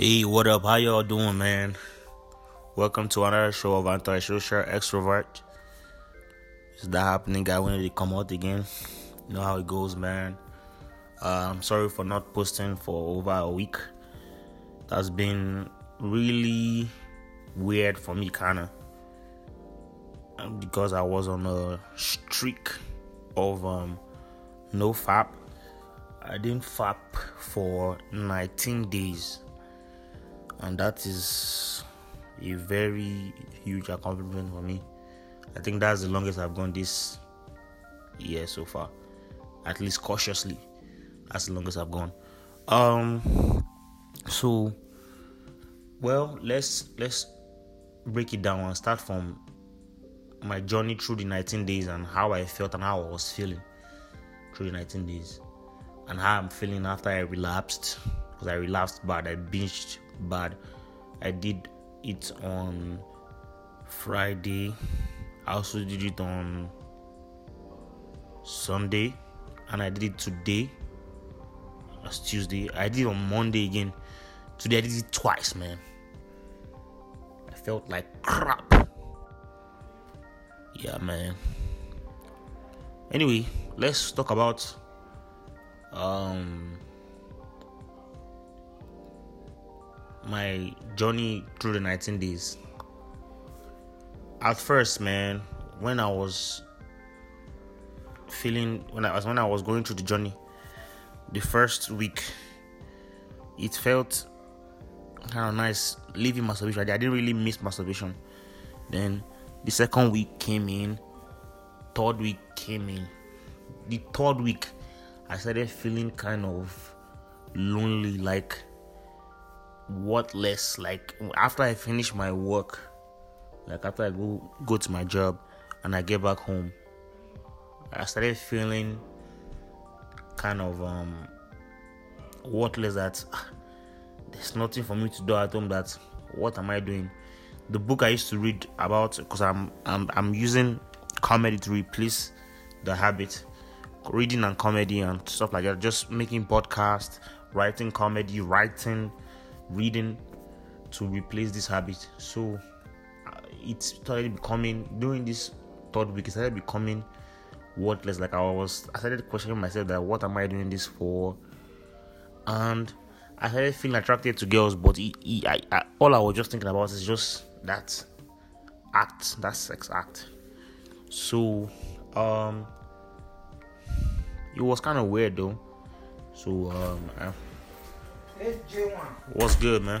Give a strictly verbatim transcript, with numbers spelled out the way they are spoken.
Hey, what up? How y'all doing, man? Welcome to another show of Anti-Social Extrovert. It's that happening guy when they come out again. You know how it goes, man. Uh, I'm sorry for not posting for over a week. That's been really weird for me, kinda. Because I was on a streak of um, no fap. I didn't fap for nineteen days. And that is a very huge accomplishment for me. I think that's the longest I've gone this year so far. At least cautiously. That's the longest I've gone. Um, so, well, let's let's break it down and start from my journey through the nineteen days and how I felt and how I was feeling through the nineteen days. And how I'm feeling after I relapsed. Because I relapsed bad. I binged bad. I did it on Friday. I also did it on Sunday, and I did it today. That's Tuesday. I did it on Monday again. Today I did it twice, man. I felt like crap. Yeah, man. Anyway, let's talk about um my journey through the nineteen days. At first, man, when I was feeling, when I was when I was going through the journey, the first week, it felt kind of nice leaving masturbation. I didn't really miss masturbation. Then the second week came in, third week came in. The third week, I started feeling kind of lonely, like worthless. Like after I finish my work, like after I go go to my job and I get back home, I started feeling kind of um worthless, that ah, there's nothing for me to do at home. That what am I doing? The book I used to read about, because I'm I'm I'm using comedy to replace the habit, reading and comedy and stuff like that. Just making podcasts, writing comedy, writing. Reading to replace this habit. So uh, it started becoming, during this third week, it started becoming worthless. Like I was, I started questioning myself that what am I doing this for? And I started feeling attracted to girls, but it, it, I, I, all I was just thinking about is just that act, that sex act. So um, it was kind of weird though. So um. I, What's good, man?